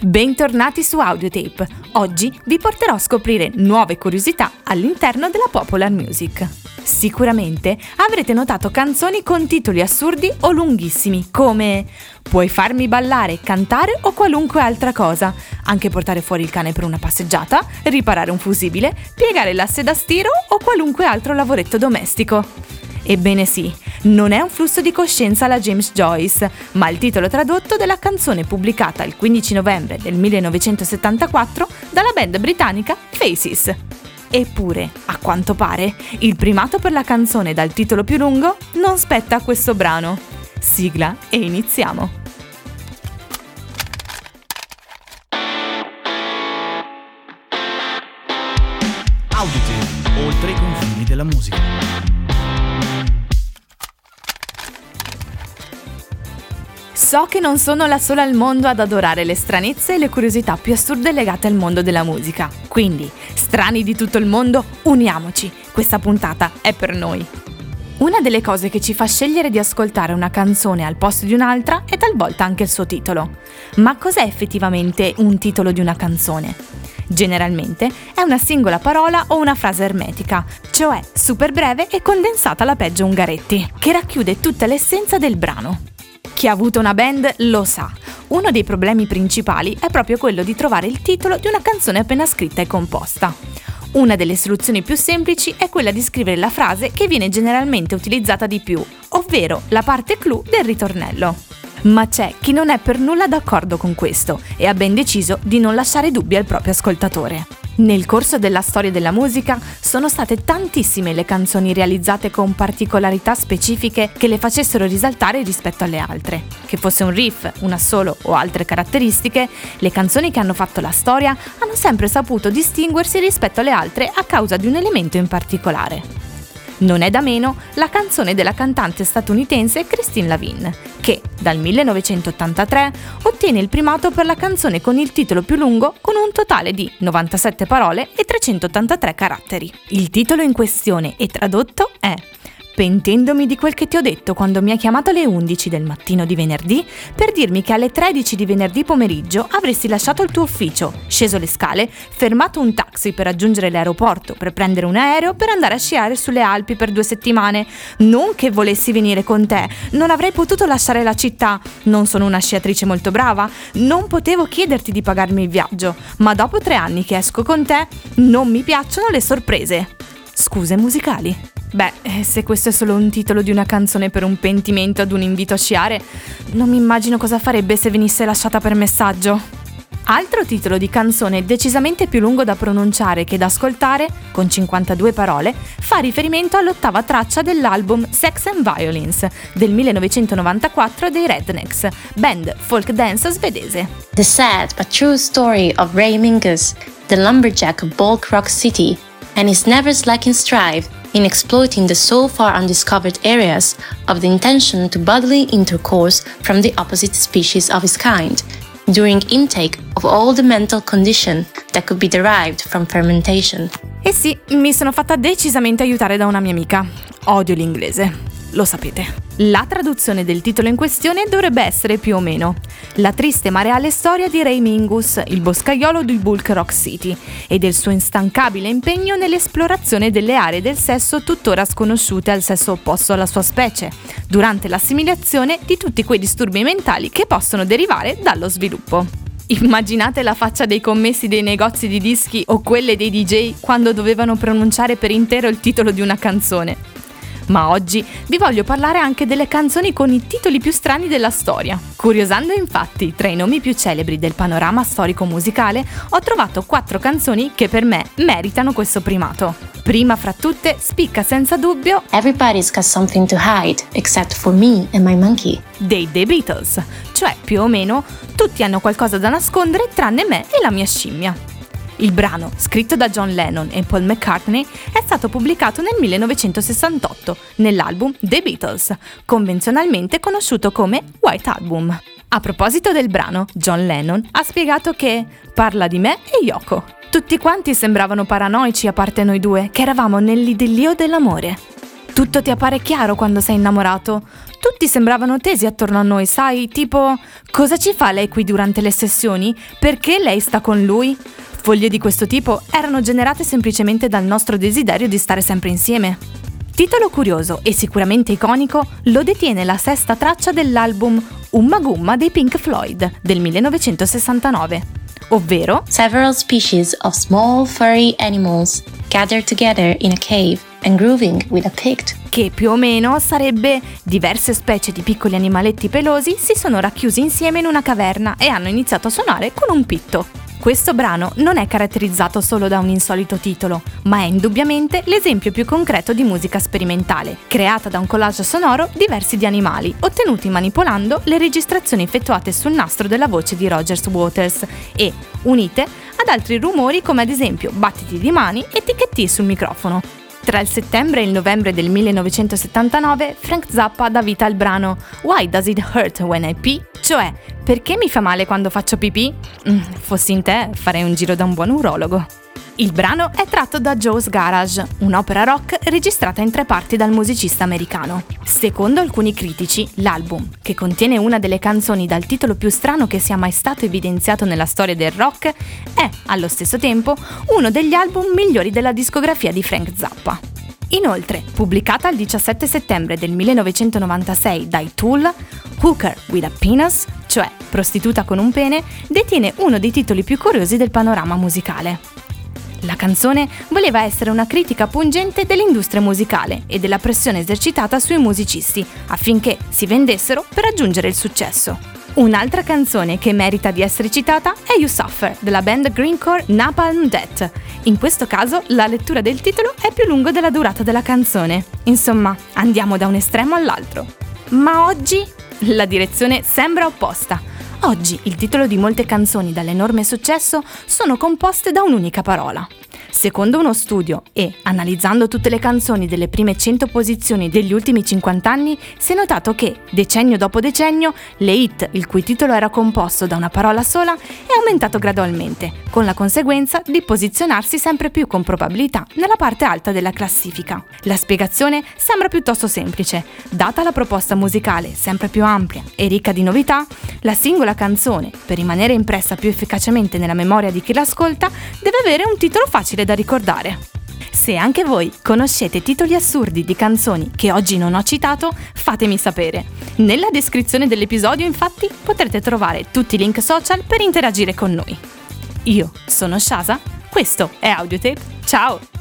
Bentornati su Audio Tape. Oggi vi porterò a scoprire nuove curiosità all'interno della popular music. Sicuramente avrete notato canzoni con titoli assurdi o lunghissimi, come "Puoi farmi ballare, cantare o qualunque altra cosa", anche portare fuori il cane per una passeggiata, riparare un fusibile, piegare l'asse da stiro o qualunque altro lavoretto domestico. Ebbene sì, non è un flusso di coscienza alla James Joyce, ma il titolo tradotto della canzone pubblicata il 15 novembre del 1974 dalla band britannica Faces. Eppure, a quanto pare, il primato per la canzone dal titolo più lungo non spetta a questo brano. Sigla e iniziamo! Audio, oltre i confini della musica. So che non sono la sola al mondo ad adorare le stranezze e le curiosità più assurde legate al mondo della musica. Quindi, strani di tutto il mondo, uniamoci! Questa puntata è per noi! Una delle cose che ci fa scegliere di ascoltare una canzone al posto di un'altra è talvolta anche il suo titolo. Ma cos'è effettivamente un titolo di una canzone? Generalmente è una singola parola o una frase ermetica, cioè super breve e condensata alla peggio Ungaretti, che racchiude tutta l'essenza del brano. Chi ha avuto una band lo sa, uno dei problemi principali è proprio quello di trovare il titolo di una canzone appena scritta e composta. Una delle soluzioni più semplici è quella di scrivere la frase che viene generalmente utilizzata di più, ovvero la parte clou del ritornello. Ma c'è chi non è per nulla d'accordo con questo e ha ben deciso di non lasciare dubbi al proprio ascoltatore. Nel corso della storia della musica sono state tantissime le canzoni realizzate con particolarità specifiche che le facessero risaltare rispetto alle altre. Che fosse un riff, un assolo o altre caratteristiche, le canzoni che hanno fatto la storia hanno sempre saputo distinguersi rispetto alle altre a causa di un elemento in particolare. Non è da meno la canzone della cantante statunitense Christine Lavin, che dal 1983 ottiene il primato per la canzone con il titolo più lungo, con un totale di 97 parole e 383 caratteri. Il titolo in questione e tradotto è "Pentendomi di quel che ti ho detto quando mi hai chiamato alle 11 del mattino di venerdì per dirmi che alle 13 di venerdì pomeriggio avresti lasciato il tuo ufficio, sceso le scale, fermato un taxi per raggiungere l'aeroporto per prendere un aereo per andare a sciare sulle Alpi per 2 settimane. Non che volessi venire con te, non avrei potuto lasciare la città, non sono una sciatrice molto brava, non potevo chiederti di pagarmi il viaggio, ma dopo 3 anni che esco con te non mi piacciono le sorprese. Scuse musicali." Beh, se questo è solo un titolo di una canzone per un pentimento ad un invito a sciare, non mi immagino cosa farebbe se venisse lasciata per messaggio. Altro titolo di canzone decisamente più lungo da pronunciare che da ascoltare, con 52 parole, fa riferimento all'8ª traccia dell'album Sex and Violins del 1994 dei Rednex, band folk dance svedese. The sad but true story of Ray Mingus, the lumberjack of Bulk Rock City, and his never slacking strive in exploiting the so far undiscovered areas of the intention to bodily intercourse from the opposite species of his kind, during intake of all the mental condition that could be derived from fermentation. E sì, mi sono fatta decisamente aiutare da una mia amica. Odio l'inglese, lo sapete. La traduzione del titolo in questione dovrebbe essere più o meno "La triste ma reale storia di Ray Mingus, il boscaiolo di Bulk Rock City, e del suo instancabile impegno nell'esplorazione delle aree del sesso tuttora sconosciute al sesso opposto alla sua specie, durante l'assimilazione di tutti quei disturbi mentali che possono derivare dallo sviluppo." Immaginate la faccia dei commessi dei negozi di dischi o quelle dei DJ quando dovevano pronunciare per intero il titolo di una canzone. Ma oggi vi voglio parlare anche delle canzoni con i titoli più strani della storia. Curiosando infatti tra i nomi più celebri del panorama storico-musicale, ho trovato 4 canzoni che per me meritano questo primato. Prima fra tutte spicca senza dubbio "Everybody's Got Something to Hide, Except for Me and My Monkey" dei The Beatles, cioè più o meno tutti hanno qualcosa da nascondere tranne me e la mia scimmia. Il brano, scritto da John Lennon e Paul McCartney, è stato pubblicato nel 1968 nell'album The Beatles, convenzionalmente conosciuto come White Album. A proposito del brano, John Lennon ha spiegato che "parla di me e Yoko. Tutti quanti sembravano paranoici a parte noi due, che eravamo nell'idillio dell'amore. Tutto ti appare chiaro quando sei innamorato, Tutti sembravano tesi attorno a noi, sai, tipo cosa ci fa lei qui durante le sessioni? Perché lei sta con lui? Foglie di questo tipo erano generate semplicemente dal nostro desiderio di stare sempre insieme. Titolo curioso e sicuramente iconico lo detiene la sesta traccia dell'album Ummagumma dei Pink Floyd del 1969, ovvero Several species of small furry animals gathered together in a cave and grooving with a pict, che più o meno sarebbe diverse specie di piccoli animaletti pelosi si sono racchiusi insieme in una caverna e hanno iniziato a suonare con un pitto. Questo brano non è caratterizzato solo da un insolito titolo, ma è indubbiamente l'esempio più concreto di musica sperimentale, creata da un collage sonoro diversi di animali, ottenuti manipolando le registrazioni effettuate sul nastro della voce di Roger Waters e unite ad altri rumori come ad esempio battiti di mani e ticchetti sul microfono. Tra il settembre e il novembre del 1979 Frank Zappa dà vita al brano Why Does It Hurt When I Pee? Cioè, perché mi fa male quando faccio pipì? Fossi in te, farei un giro da un buon urologo. Il brano è tratto da Joe's Garage, un'opera rock registrata in 3 parti dal musicista americano. Secondo alcuni critici, l'album, che contiene una delle canzoni dal titolo più strano che sia mai stato evidenziato nella storia del rock, è, allo stesso tempo, uno degli album migliori della discografia di Frank Zappa. Inoltre, pubblicata il 17 settembre del 1996 dai Tool, Hooker with a Penis, cioè prostituta con un pene, detiene uno dei titoli più curiosi del panorama musicale. La canzone voleva essere una critica pungente dell'industria musicale e della pressione esercitata sui musicisti affinché si vendessero per raggiungere il successo. Un'altra canzone che merita di essere citata è You Suffer della band Greencore Napalm Death. In questo caso la lettura del titolo è più lunga della durata della canzone. Insomma, andiamo da un estremo all'altro. Ma oggi la direzione sembra opposta. Oggi il titolo di molte canzoni dall'enorme successo sono composte da un'unica parola. Secondo uno studio e analizzando tutte le canzoni delle prime 100 posizioni degli ultimi 50 anni, si è notato che, decennio dopo decennio, le hit, il cui titolo era composto da una parola sola, è aumentato gradualmente, con la conseguenza di posizionarsi sempre più con probabilità nella parte alta della classifica. La spiegazione sembra piuttosto semplice. Data la proposta musicale sempre più ampia e ricca di novità, la singola canzone, per rimanere impressa più efficacemente nella memoria di chi l'ascolta, deve avere un titolo facile da ricordare. Se anche voi conoscete titoli assurdi di canzoni che oggi non ho citato, fatemi sapere. Nella descrizione dell'episodio, infatti, potrete trovare tutti i link social per interagire con noi. Io sono Shaza, questo è Audio Tape, ciao!